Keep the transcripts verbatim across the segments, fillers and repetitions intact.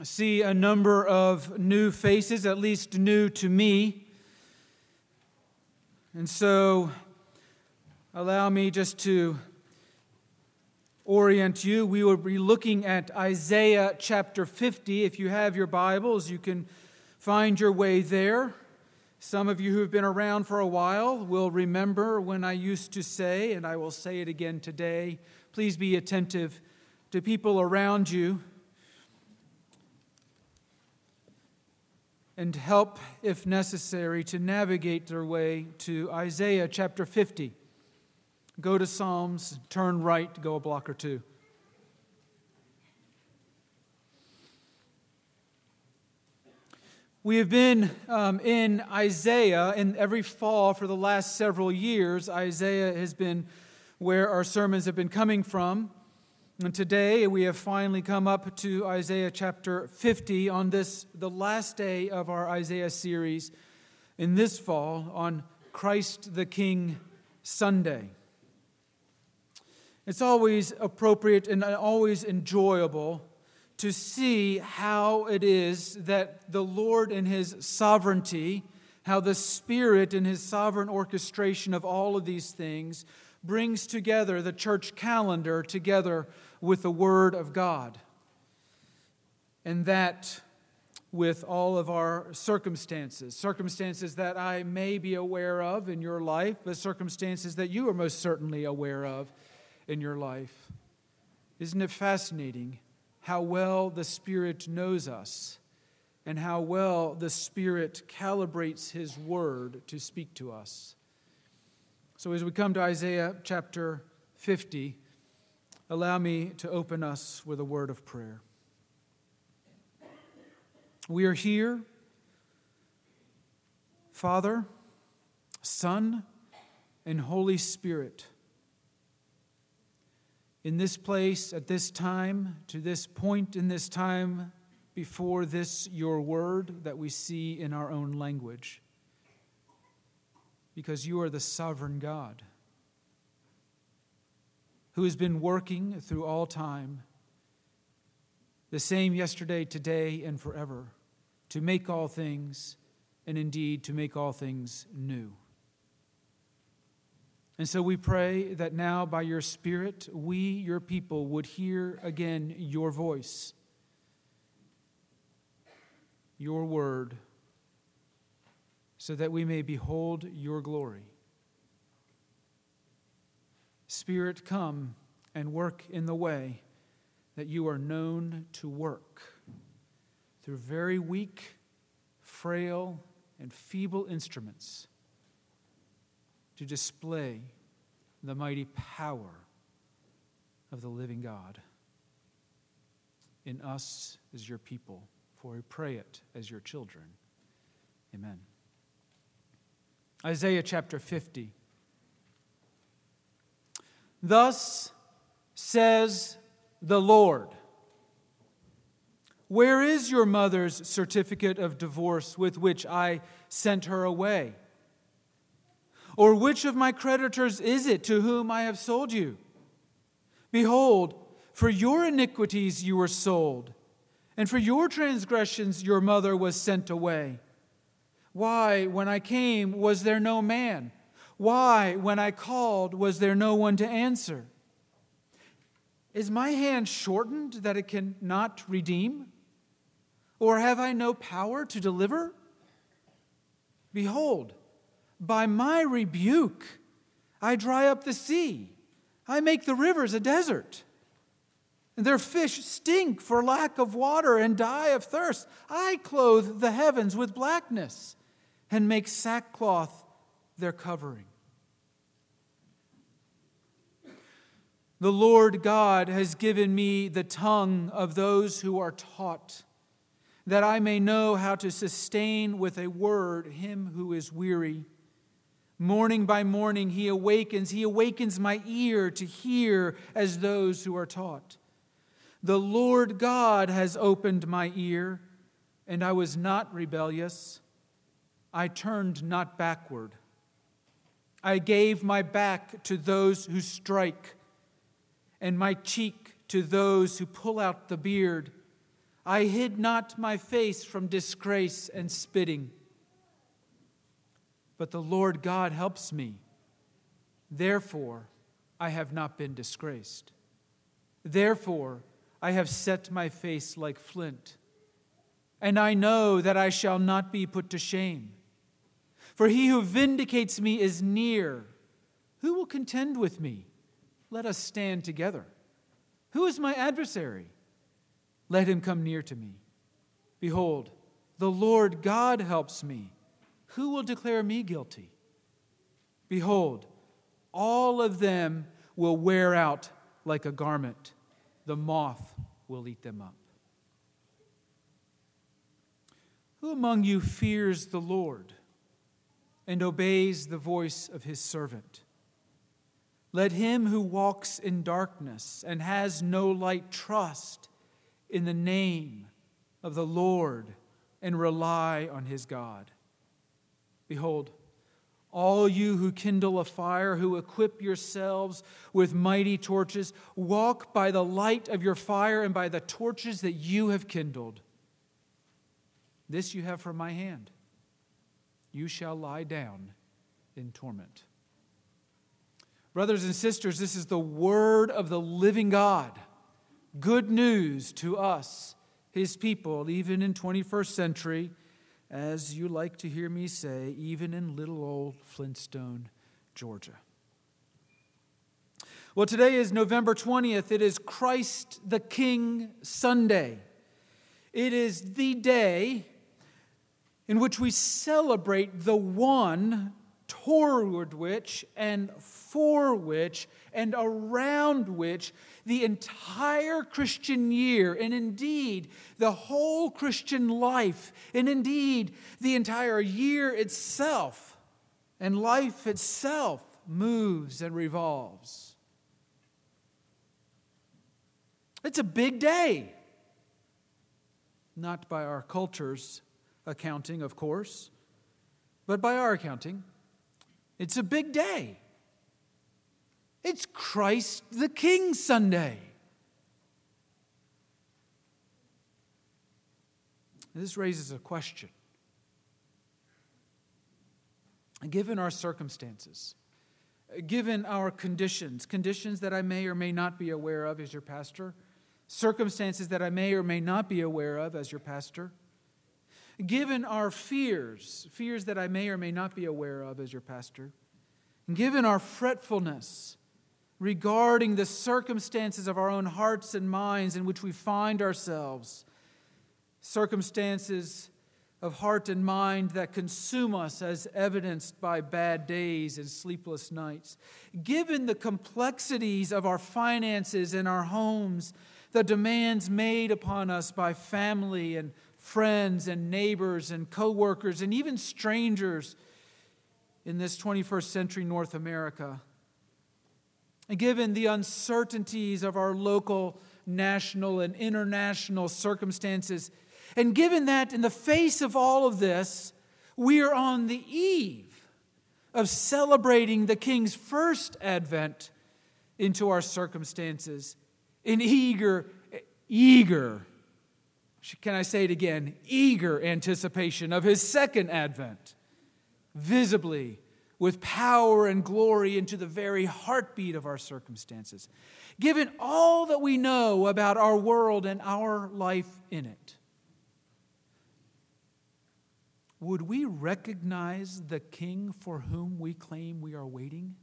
I see a number of new faces, at least new to me. And so allow me just to orient you. We will be looking at Isaiah chapter fifty. If you have your Bibles, you can find your way there. Some of you who have been around for a while will remember when I used to say, and I will say it again today, please be attentive to people around you and help, if necessary, to navigate their way to Isaiah chapter fifty. Go to Psalms, turn right, go a block or two. We have been um, in Isaiah, and every fall for the last several years, Isaiah has been where our sermons have been coming from. And today we have finally come up to Isaiah chapter fifty on this, the last day of our Isaiah series in this fall on Christ the King Sunday. It's always appropriate and always enjoyable to see how it is that the Lord in His sovereignty, how the Spirit in His sovereign orchestration of all of these things brings together the church calendar together with the Word of God. And that with all of our circumstances, circumstances that I may be aware of in your life, but circumstances that you are most certainly aware of in your life. Isn't it fascinating how well the Spirit knows us and how well the Spirit calibrates His Word to speak to us? So as we come to Isaiah chapter fifty, allow me to open us with a word of prayer. We are here, Father, Son, and Holy Spirit. In this place, at this time, to this point in this time, before this, your word that we see in our own language. Because you are the sovereign God who has been working through all time, the same yesterday, today, and forever, to make all things, and indeed to make all things new. And so we pray that now by your Spirit, we, your people, would hear again your voice, your word, so that we may behold your glory. Spirit, come and work in the way that you are known to work through very weak, frail, and feeble instruments, to display the mighty power of the living God in us as your people, for we pray it as your children. Amen. Isaiah chapter fifty. Thus says the Lord, where is your mother's certificate of divorce with which I sent her away? Or which of my creditors is it to whom I have sold you? Behold, for your iniquities you were sold, and for your transgressions your mother was sent away. Why, when I came, was there no man? Why, when I called, was there no one to answer? Is my hand shortened that it cannot redeem? Or have I no power to deliver? Behold, by my rebuke, I dry up the sea. I make the rivers a desert. And their fish stink for lack of water and die of thirst. I clothe the heavens with blackness and make sackcloth their covering. The Lord God has given me the tongue of those who are taught, that I may know how to sustain with a word him who is weary. Morning by morning he awakens, he awakens my ear to hear as those who are taught. The Lord God has opened my ear, and I was not rebellious. I turned not backward. I gave my back to those who strike, and my cheek to those who pull out the beard. I hid not my face from disgrace and spitting. But the Lord God helps me. Therefore, I have not been disgraced. Therefore, I have set my face like flint, and I know that I shall not be put to shame. For he who vindicates me is near. Who will contend with me? Let us stand together. Who is my adversary? Let him come near to me. Behold, the Lord God helps me. Who will declare me guilty? Behold, all of them will wear out like a garment. The moth will eat them up. Who among you fears the Lord and obeys the voice of his servant? Let him who walks in darkness and has no light trust in the name of the Lord and rely on his God. Behold, all you who kindle a fire, who equip yourselves with mighty torches, walk by the light of your fire and by the torches that you have kindled. This you have from my hand. You shall lie down in torment. Brothers and sisters, this is the word of the living God. Good news to us, his people, even in twenty-first century. As you like to hear me say, even in little old Flintstone, Georgia. Well, today is November twentieth. It is Christ the King Sunday. It is the day in which we celebrate the one toward which and for which and around which the entire Christian year, and indeed the whole Christian life, and indeed the entire year itself and life itself moves and revolves. It's a big day. Not by our culture's accounting, of course, but by our accounting. It's a big day. It's Christ the King Sunday. This raises a question. Given our circumstances, given our conditions, conditions that I may or may not be aware of as your pastor, circumstances that I may or may not be aware of as your pastor, given our fears, fears that I may or may not be aware of as your pastor, given our fretfulness, regarding the circumstances of our own hearts and minds in which we find ourselves, circumstances of heart and mind that consume us as evidenced by bad days and sleepless nights. Given the complexities of our finances and our homes, the demands made upon us by family and friends and neighbors and co-workers and even strangers in this twenty-first century North America, and given the uncertainties of our local, national, and international circumstances, and given that in the face of all of this, we are on the eve of celebrating the King's first advent into our circumstances in eager, eager, can I say it again, eager anticipation of his second advent, visibly with power and glory into the very heartbeat of our circumstances, given all that we know about our world and our life in it. Would we recognize the King for whom we claim we are waiting?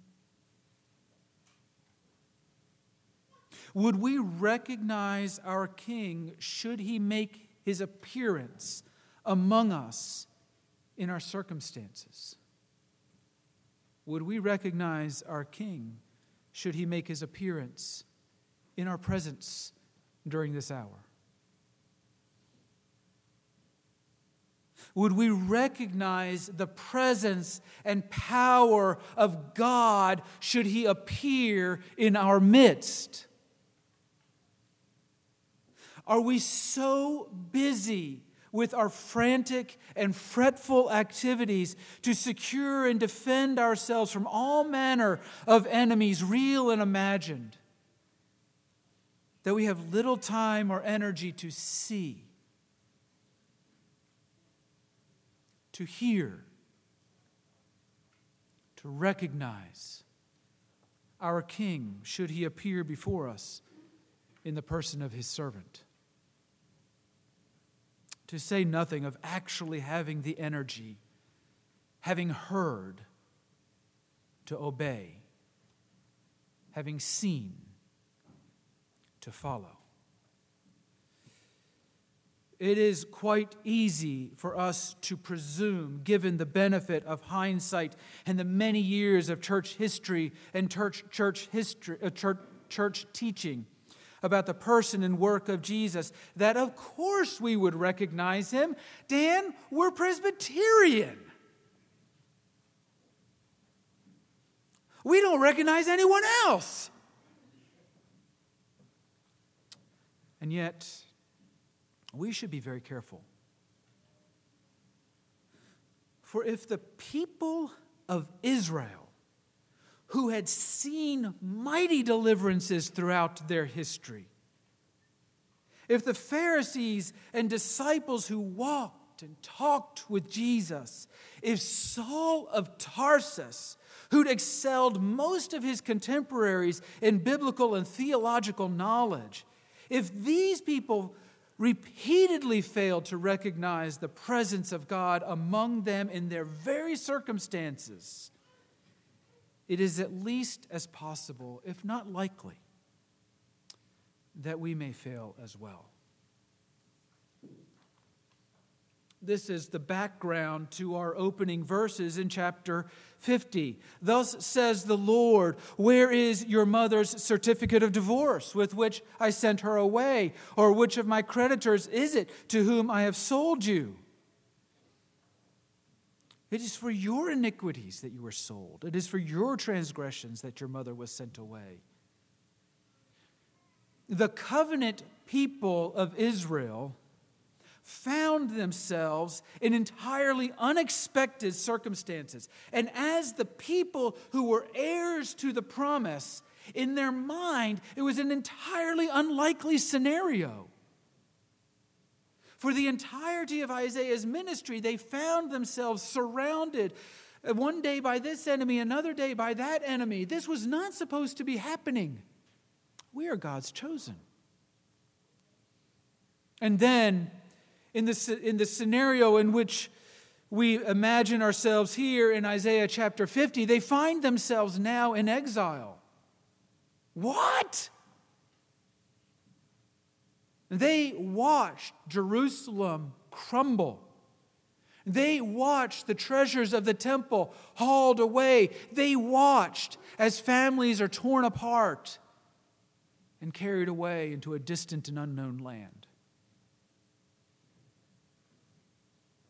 Would we recognize our King should he make his appearance among us in our circumstances? Would we recognize our King should he make his appearance in our presence during this hour? Would we recognize the presence and power of God should he appear in our midst? Are we so busy with our frantic and fretful activities to secure and defend ourselves from all manner of enemies, real and imagined, that we have little time or energy to see to hear, to recognize our King should he appear before us in the person of his servant. To say nothing of actually having the energy, having heard, to obey, having seen, to follow. It is quite easy for us to presume, given the benefit of hindsight and the many years of church history and church church history, uh, church, church teaching about the person and work of Jesus, that of course we would recognize him. Dan, we're Presbyterian. We don't recognize anyone else. And yet, we should be very careful. For if the people of Israel, who had seen mighty deliverances throughout their history, if the Pharisees and disciples who walked and talked with Jesus, if Saul of Tarsus, who'd excelled most of his contemporaries in biblical and theological knowledge, if these people repeatedly failed to recognize the presence of God among them in their very circumstances, it is at least as possible, if not likely, that we may fail as well. This is the background to our opening verses in chapter fifty. Thus says the Lord, where is your mother's certificate of divorce with which I sent her away? Or which of my creditors is it to whom I have sold you? It is for your iniquities that you were sold. It is for your transgressions that your mother was sent away. The covenant people of Israel found themselves in entirely unexpected circumstances. And as the people who were heirs to the promise, in their mind, it was an entirely unlikely scenario. For the entirety of Isaiah's ministry, they found themselves surrounded one day by this enemy, another day by that enemy. This was not supposed to be happening. We are God's chosen. And then, In the, in the scenario in which we imagine ourselves here in Isaiah chapter fifty, they find themselves now in exile. What? They watched Jerusalem crumble. They watched the treasures of the temple hauled away. They watched as families are torn apart and carried away into a distant and unknown land.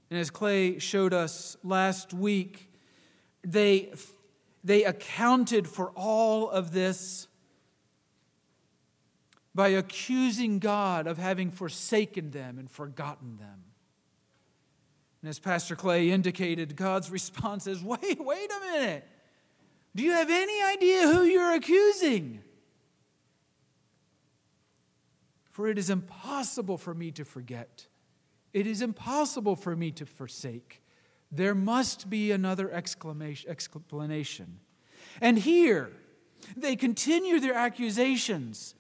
And as Clay showed us last week, they, they accounted for all of this by accusing God of having forsaken them and forgotten them. And as Pastor Clay indicated, God's response is, wait, wait a minute. Do you have any idea who you're accusing? For it is impossible for me to forget. It is impossible for me to forsake. There must be another explanation. And here, they continue their accusations.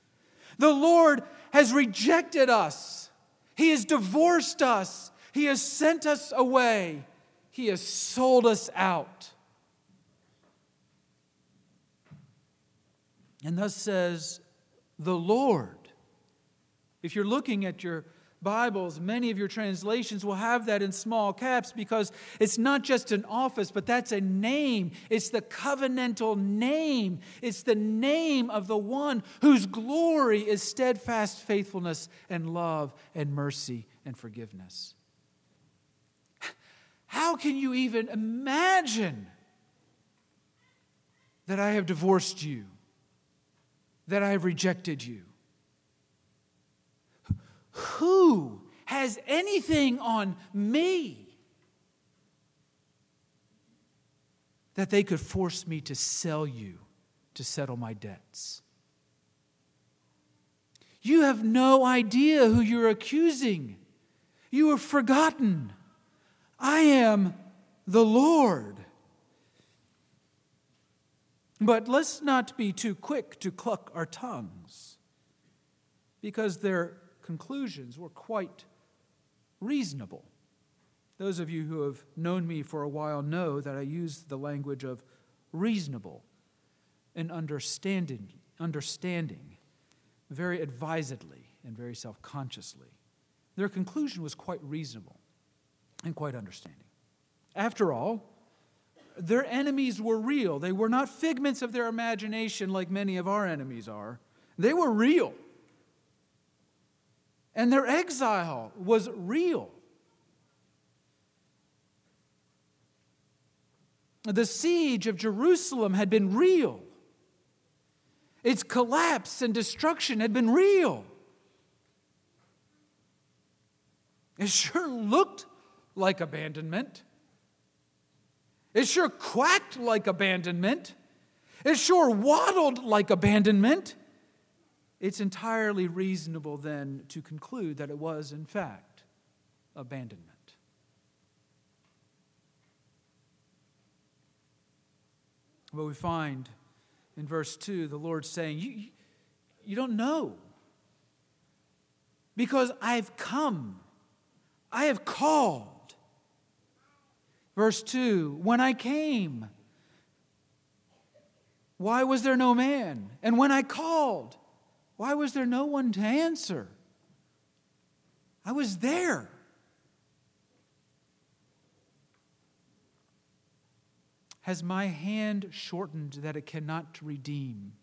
The Lord has rejected us. He has divorced us. He has sent us away. He has sold us out. And thus says the Lord. If you're looking at your Bibles, many of your translations will have that in small caps because it's not just an office, but that's a name. It's the covenantal name. It's the name of the one whose glory is steadfast faithfulness and love and mercy and forgiveness. How can you even imagine that I have divorced you, that I have rejected you? Who has anything on me that they could force me to sell you to settle my debts? You have no idea who you're accusing. You are forgotten. I am the Lord. But let's not be too quick to cluck our tongues, because their conclusions were quite reasonable. Those of you who have known me for a while know that I use the language of reasonable and understanding, understanding very advisedly and very self-consciously. Their conclusion was quite reasonable and quite understanding. After all, their enemies were real. They were not figments of their imagination like many of our enemies are. They were real. And their exile was real. The siege of Jerusalem had been real. Its collapse and destruction had been real. It sure looked like abandonment. It sure quacked like abandonment. It sure waddled like abandonment. It's entirely reasonable then to conclude that it was, in fact, abandonment. But we find in verse two the Lord saying, you, you don't know, because I've come, I have called. Verse two, when I came, why was there no man? And when I called, why was there no one to answer? I was there. Has my hand shortened that it cannot redeem?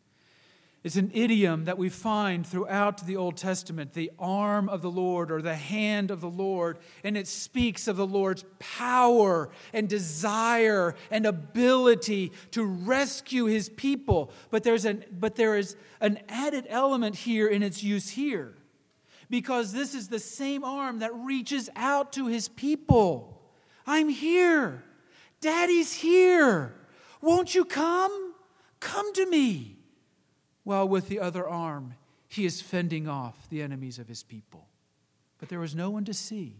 It's an idiom that we find throughout the Old Testament, the arm of the Lord or the hand of the Lord, and it speaks of the Lord's power and desire and ability to rescue his people. But there's an but there is an added element here in its use here, because this is the same arm that reaches out to his people. I'm here. Daddy's here. Won't you come? Come to me. While with the other arm, he is fending off the enemies of his people. But there was no one to see,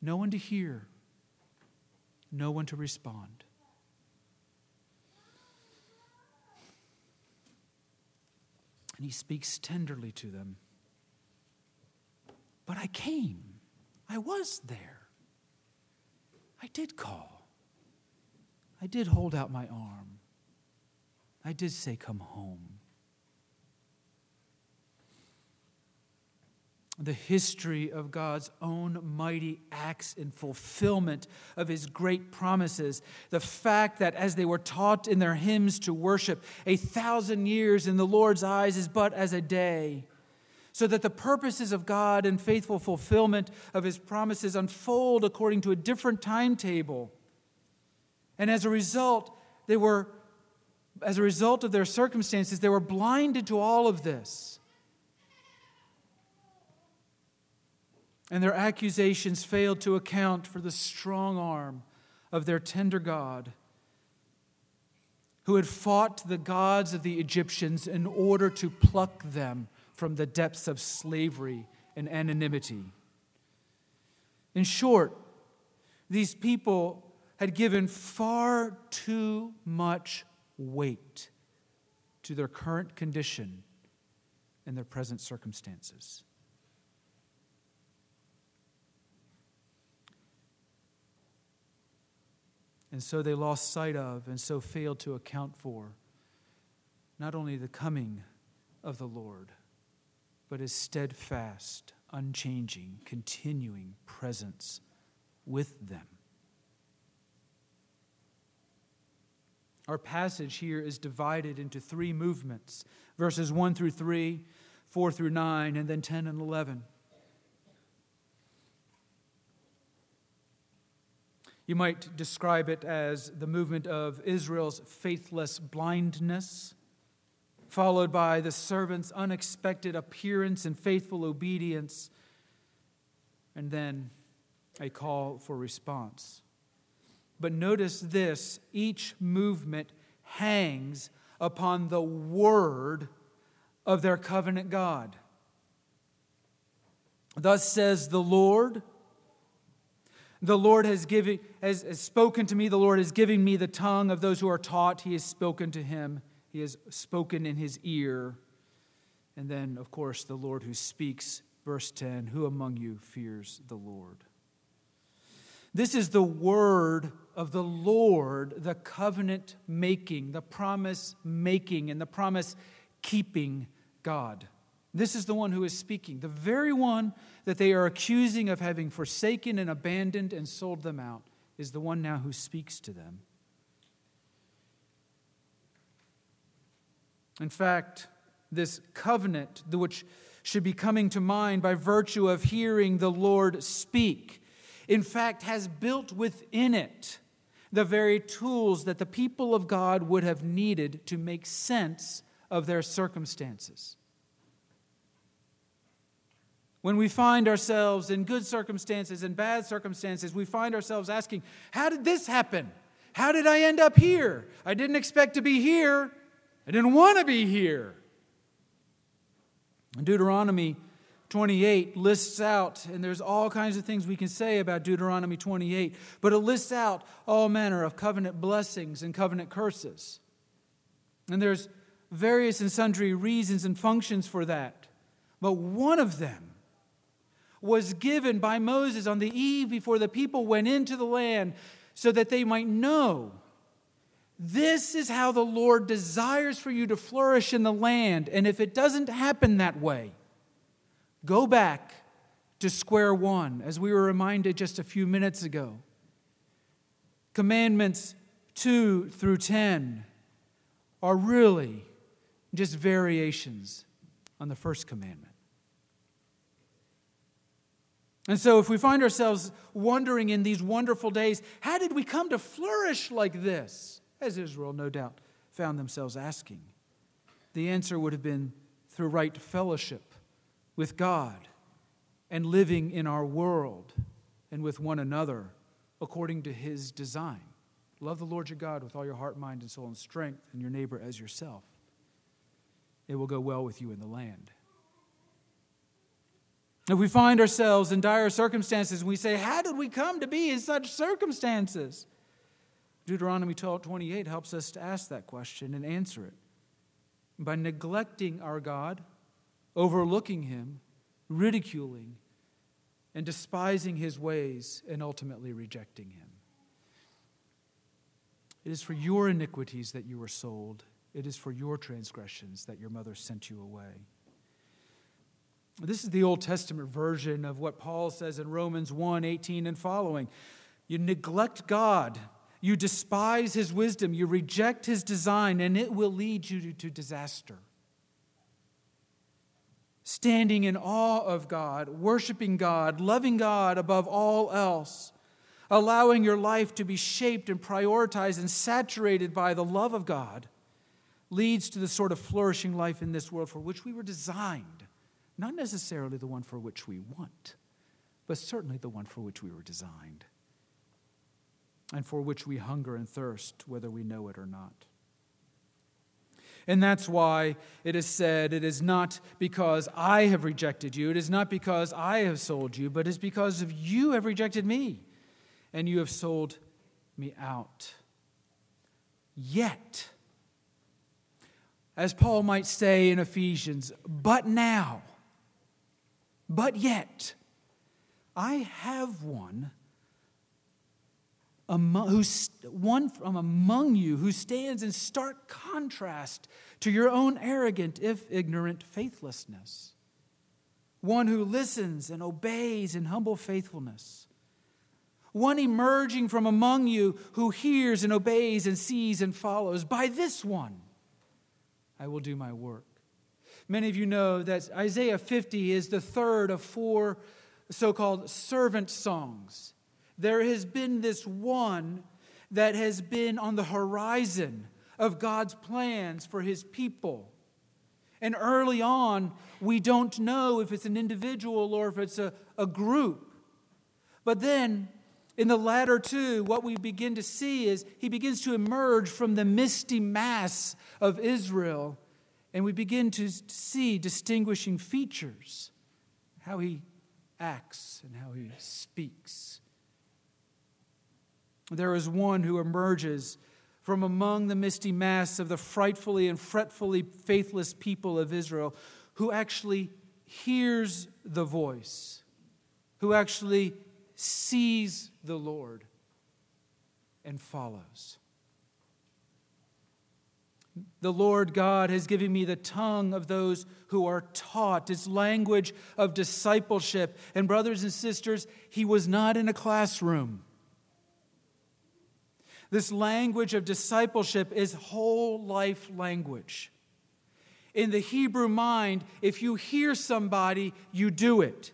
no one to hear, no one to respond. And he speaks tenderly to them. But I came. I was there. I did call. I did hold out my arm. I did say, come home. The history of God's own mighty acts in fulfillment of his great promises. The fact that as they were taught in their hymns to worship, a thousand years in the Lord's eyes is but as a day. So that the purposes of God and faithful fulfillment of his promises unfold according to a different timetable. And as a result, they were As a result of their circumstances, they were blinded to all of this. And their accusations failed to account for the strong arm of their tender God, who had fought the gods of the Egyptians in order to pluck them from the depths of slavery and anonymity. In short, these people had given far too much weight to their current condition and their present circumstances. And so they lost sight of and so failed to account for not only the coming of the Lord, but his steadfast, unchanging, continuing presence with them. Our passage here is divided into three movements, verses one through three, four through nine, and then ten and eleven. You might describe it as the movement of Israel's faithless blindness, followed by the servant's unexpected appearance and faithful obedience, and then a call for response. But notice this, each movement hangs upon the word of their covenant God. Thus says the Lord. The Lord has given, has, has spoken to me. The Lord has given me the tongue of those who are taught. He has spoken to him. He has spoken in his ear. And then, of course, the Lord who speaks, verse ten, who among you fears the Lord? This is the word of the Lord, the covenant-making, the promise-making, and the promise-keeping God. This is the one who is speaking, the very one that they are accusing of having forsaken and abandoned and sold them out is the one now who speaks to them. In fact, this covenant, which should be coming to mind by virtue of hearing the Lord speak, in fact, has built within it the very tools that the people of God would have needed to make sense of their circumstances. When we find ourselves in good circumstances and bad circumstances, we find ourselves asking, how did this happen? How did I end up here? I didn't expect to be here. I didn't want to be here. And Deuteronomy twenty-eight lists out, and there's all kinds of things we can say about Deuteronomy twenty-eight, but it lists out all manner of covenant blessings and covenant curses. And there's various and sundry reasons and functions for that. But one of them was given by Moses on the eve before the people went into the land so that they might know this is how the Lord desires for you to flourish in the land. And if it doesn't happen that way, go back to square one, as we were reminded just a few minutes ago. Commandments two through ten are really just variations on the first commandment. And so if we find ourselves wondering in these wonderful days, how did we come to flourish like this? As Israel, no doubt, found themselves asking. The answer would have been through right fellowship with God and living in our world and with one another according to his design. Love the Lord your God with all your heart, mind, and soul and strength, and your neighbor as yourself. It will go well with you in the land. If we find ourselves in dire circumstances, we say, how did we come to be in such circumstances? Deuteronomy twelve twenty-eight helps us to ask that question and answer it. By neglecting our God, overlooking him, ridiculing, and despising his ways, and ultimately rejecting him. It is for your iniquities that you were sold. It is for your transgressions that your mother sent you away. This is the Old Testament version of what Paul says in Romans one eighteen and following. You neglect God, you despise his wisdom, you reject his design, and it will lead you to disaster. Standing in awe of God, worshiping God, loving God above all else, allowing your life to be shaped and prioritized and saturated by the love of God leads to the sort of flourishing life in this world for which we were designed. Not necessarily the one for which we want, but certainly the one for which we were designed and for which we hunger and thirst, whether we know it or not. And that's why it is said, it is not because I have rejected you, it is not because I have sold you, but it's because of you have rejected me, and you have sold me out. Yet, as Paul might say in Ephesians, but now, but yet, I have one Among, who's one from among you who stands in stark contrast to your own arrogant, if ignorant, faithlessness. One who listens and obeys in humble faithfulness. One emerging from among you who hears and obeys and sees and follows. By this one, I will do my work. Many of you know that Isaiah fifty is the third of four so-called servant songs. There has been this one that has been on the horizon of God's plans for his people. And early on, we don't know if it's an individual or if it's a, a group. But then, in the latter two, what we begin to see is he begins to emerge from the misty mass of Israel, and we begin to see distinguishing features, how he acts and how he speaks. there is one who emerges from among the misty mass of the frightfully and fretfully faithless people of Israel, who actually hears the voice, who actually sees the Lord and follows. The Lord God has given me the tongue of those who are taught. It's language of discipleship. And brothers and sisters, he was not in a classroom. This language of discipleship is whole life language. In the Hebrew mind, if you hear somebody, you do it.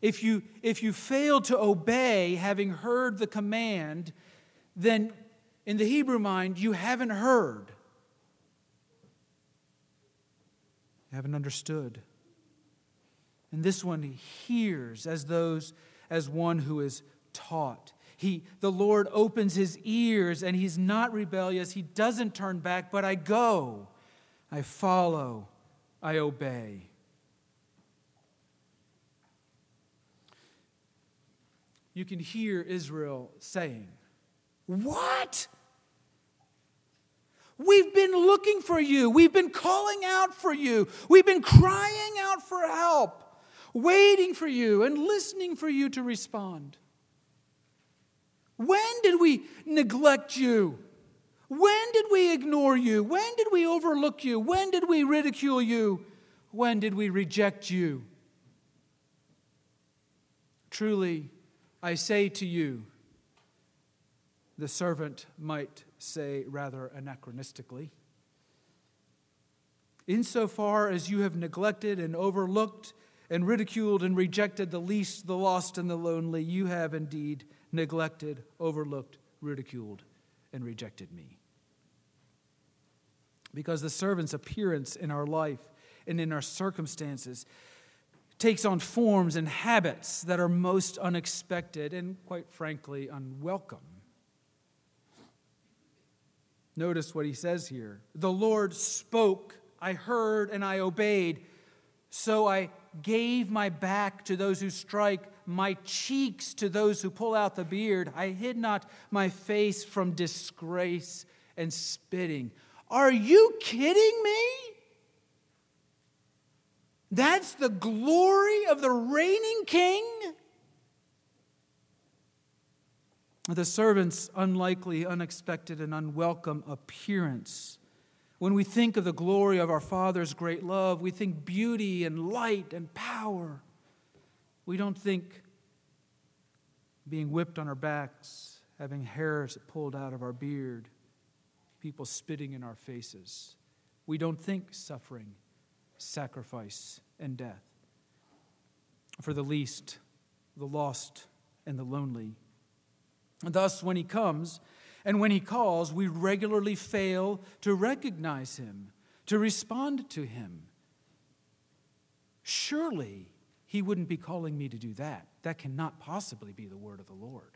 If you, if you fail to obey, having heard the command, then in the Hebrew mind, you haven't heard. You haven't understood. And this one hears as those as one who is taught. He, the Lord opens his ears and he's not rebellious. He doesn't turn back, but I go, I follow, I obey. You can hear Israel saying, "What? We've been looking for you. We've been calling out for you. We've been crying out for help, waiting for you and listening for you to respond. When did we neglect you? When did we ignore you? When did we overlook you? When did we ridicule you? When did we reject you? Truly, I say to you," the servant might say rather anachronistically, "insofar as you have neglected and overlooked and ridiculed and rejected the least, the lost, and the lonely, you have indeed neglected, overlooked, ridiculed, and rejected me." Because the servant's appearance in our life and in our circumstances takes on forms and habits that are most unexpected and, quite frankly, unwelcome. Notice what he says here. The Lord spoke, I heard, and I obeyed. So I gave my back to those who strike, my cheeks to those who pull out the beard. I hid not my face from disgrace and spitting. Are you kidding me? That's the glory of the reigning king? The servant's unlikely, unexpected, and unwelcome appearance. When we think of the glory of our Father's great love, we think beauty and light and power. We don't think being whipped on our backs, having hairs pulled out of our beard, people spitting in our faces. We don't think suffering, sacrifice, and death. For the least, the lost, and the lonely. And thus, when he comes and when he calls, we regularly fail to recognize him, to respond to him. Surely he wouldn't be calling me to do that. That cannot possibly be the word of the Lord.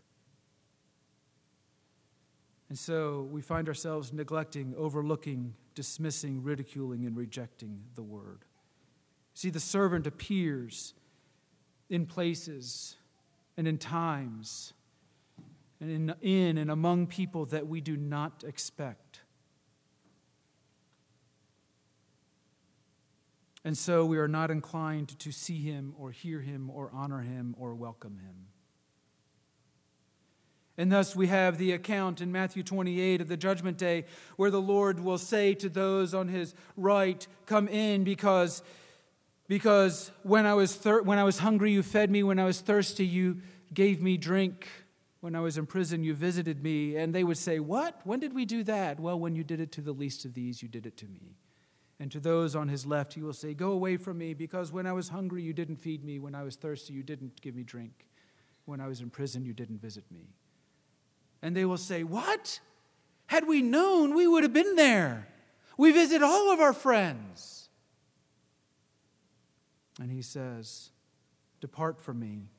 And so we find ourselves neglecting, overlooking, dismissing, ridiculing, and rejecting the word. See, the servant appears in places and in times and in, in and among people that we do not expect. And so we are not inclined to see him or hear him or honor him or welcome him. And thus we have the account in Matthew twenty-eight of the judgment day where the Lord will say to those on his right, "Come in, because, because when I was thir- when I was hungry, you fed me. When I was thirsty, you gave me drink. When I was in prison, you visited me." And they would say, "What? When did we do that?" "Well, when you did it to the least of these, you did it to me." And to those on his left, he will say, "Go away from me, because when I was hungry, you didn't feed me. When I was thirsty, you didn't give me drink. When I was in prison, you didn't visit me." And they will say, "What? Had we known, we would have been there. We visit all of our friends." And he says, "Depart from me.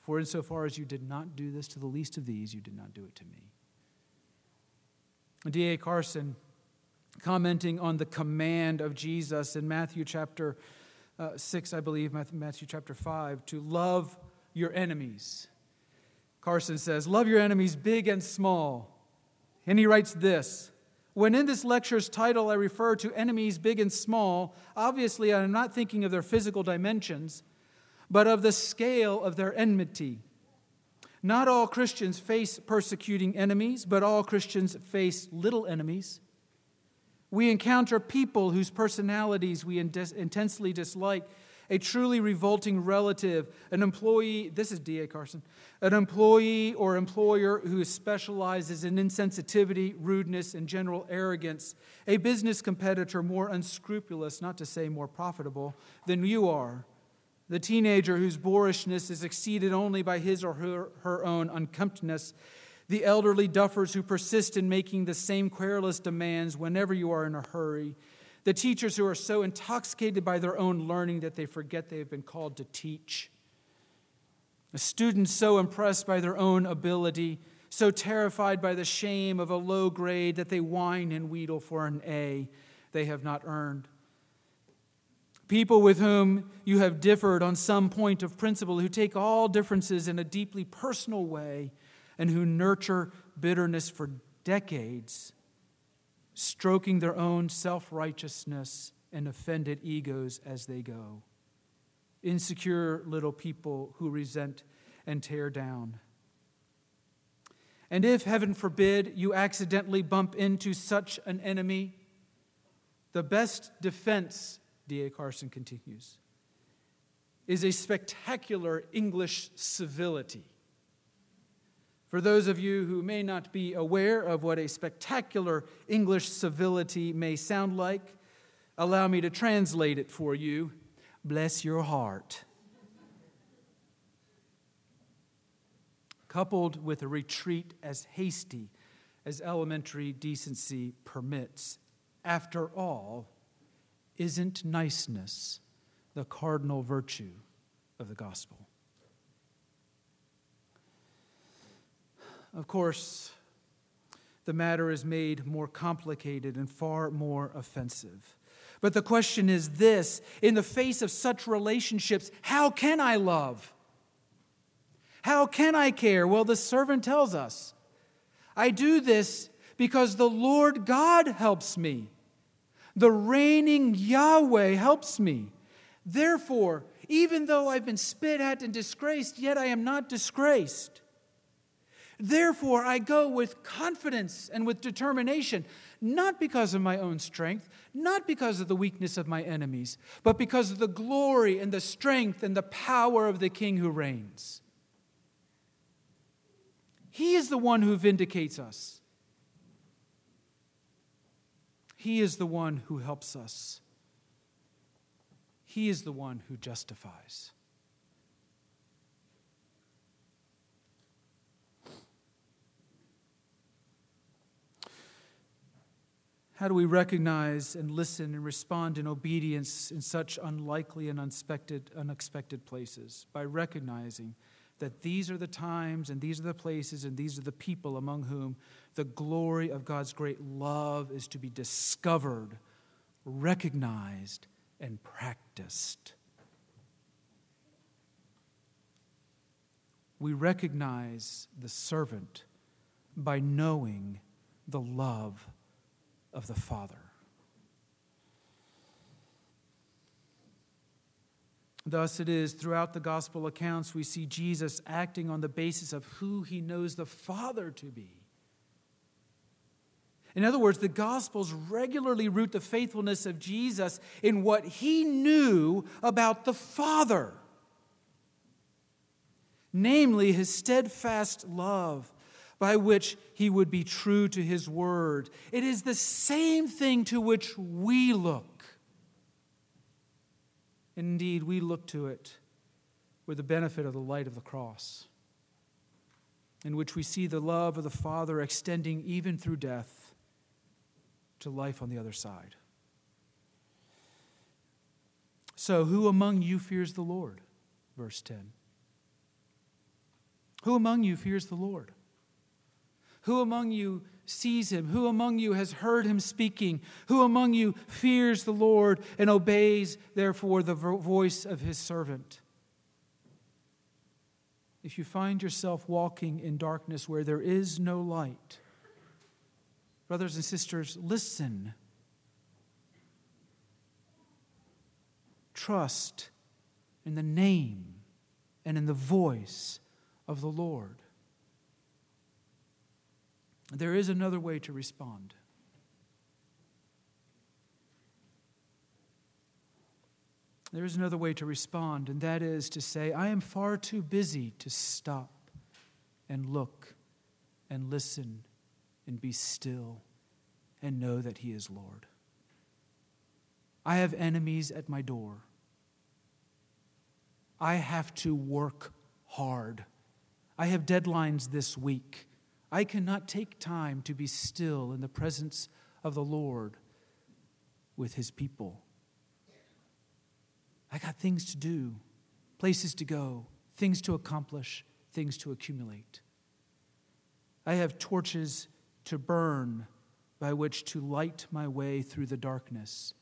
For insofar as you did not do this to the least of these, you did not do it to me." D A Carson, commenting on the command of Jesus in Matthew chapter uh, six, I believe, Matthew chapter five, to love your enemies, Carson says, love your enemies big and small. And he writes this, when in this lecture's title I refer to enemies big and small, obviously I am not thinking of their physical dimensions, but of the scale of their enmity. Not all Christians face persecuting enemies, but all Christians face little enemies. We encounter people whose personalities we in- intensely dislike, a truly revolting relative, an employee, this is D A Carson, an employee or employer who specializes in insensitivity, rudeness, and general arrogance, a business competitor more unscrupulous, not to say more profitable, than you are, the teenager whose boorishness is exceeded only by his or her, her own uncomptness, the elderly duffers who persist in making the same querulous demands whenever you are in a hurry, the teachers who are so intoxicated by their own learning that they forget they have been called to teach. The students so impressed by their own ability, so terrified by the shame of a low grade that they whine and wheedle for an A they have not earned. People with whom you have differed on some point of principle, who take all differences in a deeply personal way and who nurture bitterness for decades, stroking their own self-righteousness and offended egos as they go. Insecure little people who resent and tear down. And if, heaven forbid, you accidentally bump into such an enemy, the best defense, D A Carson continues, is a spectacular English civility. For those of you who may not be aware of what a spectacular English civility may sound like, allow me to translate it for you. Bless your heart. Coupled with a retreat as hasty as elementary decency permits. After all, isn't niceness the cardinal virtue of the gospel? Of course, the matter is made more complicated and far more offensive. But the question is this: in the face of such relationships, how can I love? How can I care? Well, the servant tells us, I do this because the Lord God helps me. The reigning Yahweh helps me. Therefore, even though I've been spit at and disgraced, yet I am not disgraced. Therefore, I go with confidence and with determination, not because of my own strength, not because of the weakness of my enemies, but because of the glory and the strength and the power of the King who reigns. He is the one who vindicates us. He is the one who helps us. He is the one who justifies. How do we recognize and listen and respond in obedience in such unlikely and unexpected, unexpected places? By recognizing that these are the times and these are the places and these are the people among whom the glory of God's great love is to be discovered, recognized, and practiced. We recognize the servant by knowing the love of the Father. Thus it is throughout the gospel accounts we see Jesus acting on the basis of who he knows the Father to be. In other words, the gospels regularly root the faithfulness of Jesus in what he knew about the Father, namely his steadfast love, by which he would be true to his word. It is the same thing to which we look. Indeed, we look to it with the benefit of the light of the cross, in which we see the love of the Father extending even through death to life on the other side. So, who among you fears the Lord? Verse ten. Who among you fears the Lord? Who among you sees him? Who among you has heard him speaking? Who among you fears the Lord and obeys, therefore, the voice of his servant? if you find yourself walking in darkness where there is no light, brothers and sisters, listen. Trust in the name and in the voice of the Lord. There is another way to respond. There is another way to respond, and that is to say, I am far too busy to stop and look and listen and be still and know that He is Lord. I have enemies at my door. I have to work hard. I have deadlines this week. I cannot take time to be still in the presence of the Lord with His people. I got things to do, places to go, things to accomplish, things to accumulate. I have torches to burn by which to light my way through the darkness.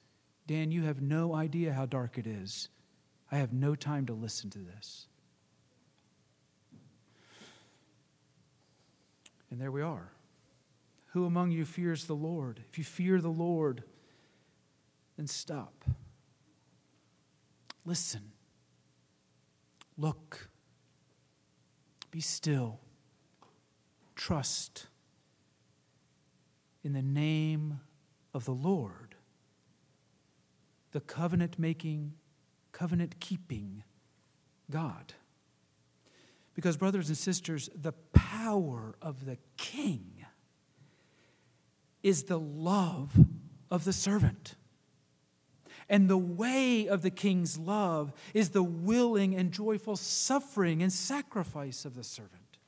Dan, you have no idea how dark it is. I have no time to listen to this. And there we are. Who among you fears the Lord? If you fear the Lord, then stop. Listen, look, be still, trust in the name of the Lord, the covenant-making, covenant-keeping God. Because, brothers and sisters, the power of the king is the love of the servant. And the way of the king's love is the willing and joyful suffering and sacrifice of the servant.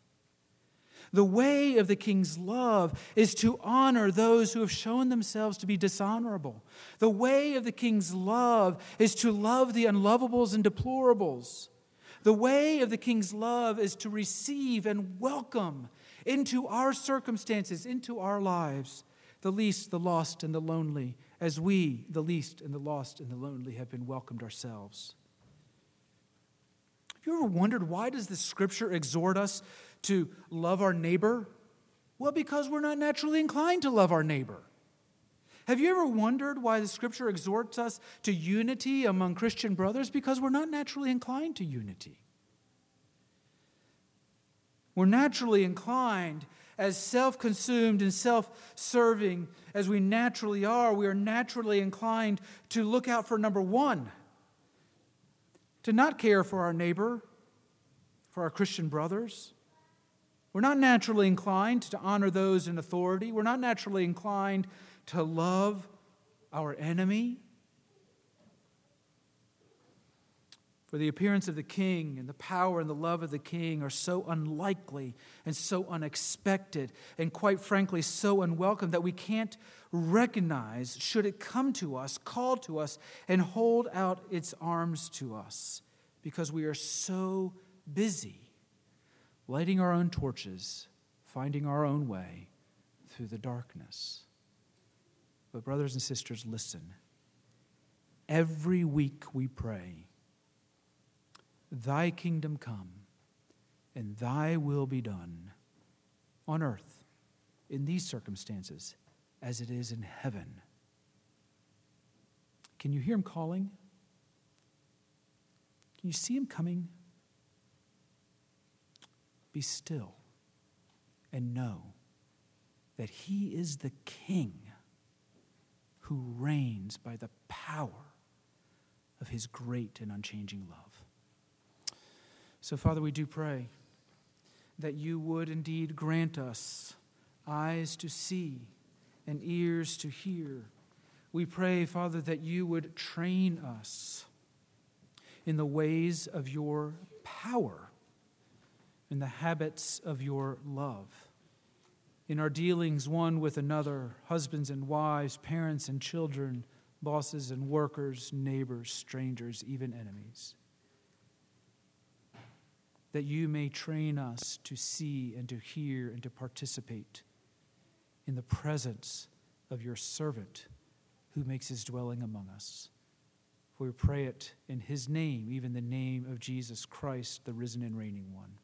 The way of the king's love is to honor those who have shown themselves to be dishonorable. The way of the king's love is to love the unlovables and deplorables. The way of the king's love is to receive and welcome into our circumstances, into our lives, the least, the lost, and the lonely, as we, the least and the lost and the lonely, have been welcomed ourselves. Have you ever wondered, why does the Scripture exhort us to love our neighbor? Well, because we're not naturally inclined to love our neighbor. Have you ever wondered why the Scripture exhorts us to unity among Christian brothers? Because we're not naturally inclined to unity. We're naturally inclined as self-consumed and self-serving as we naturally are, we are naturally inclined to look out for number one, to not care for our neighbor, for our Christian brothers. We're not naturally inclined to honor those in authority. We're not naturally inclined to love our enemy. For the appearance of the king and the power and the love of the king are so unlikely and so unexpected and, quite frankly, so unwelcome that we can't recognize, should it come to us, call to us, and hold out its arms to us, because we are so busy lighting our own torches, finding our own way through the darkness. But, brothers and sisters, listen. Every week we pray, Thy kingdom come, and Thy will be done on earth, in these circumstances, as it is in heaven. Can you hear Him calling? Can you see Him coming? Be still and know that He is the King who reigns by the power of His great and unchanging love. So, Father, we do pray that You would indeed grant us eyes to see and ears to hear. We pray, Father, that You would train us in the ways of Your power, in the habits of Your love, in our dealings one with another, husbands and wives, parents and children, bosses and workers, neighbors, strangers, even enemies. That You may train us to see and to hear and to participate in the presence of Your servant who makes His dwelling among us. For we pray it in His name, even the name of Jesus Christ, the risen and reigning one.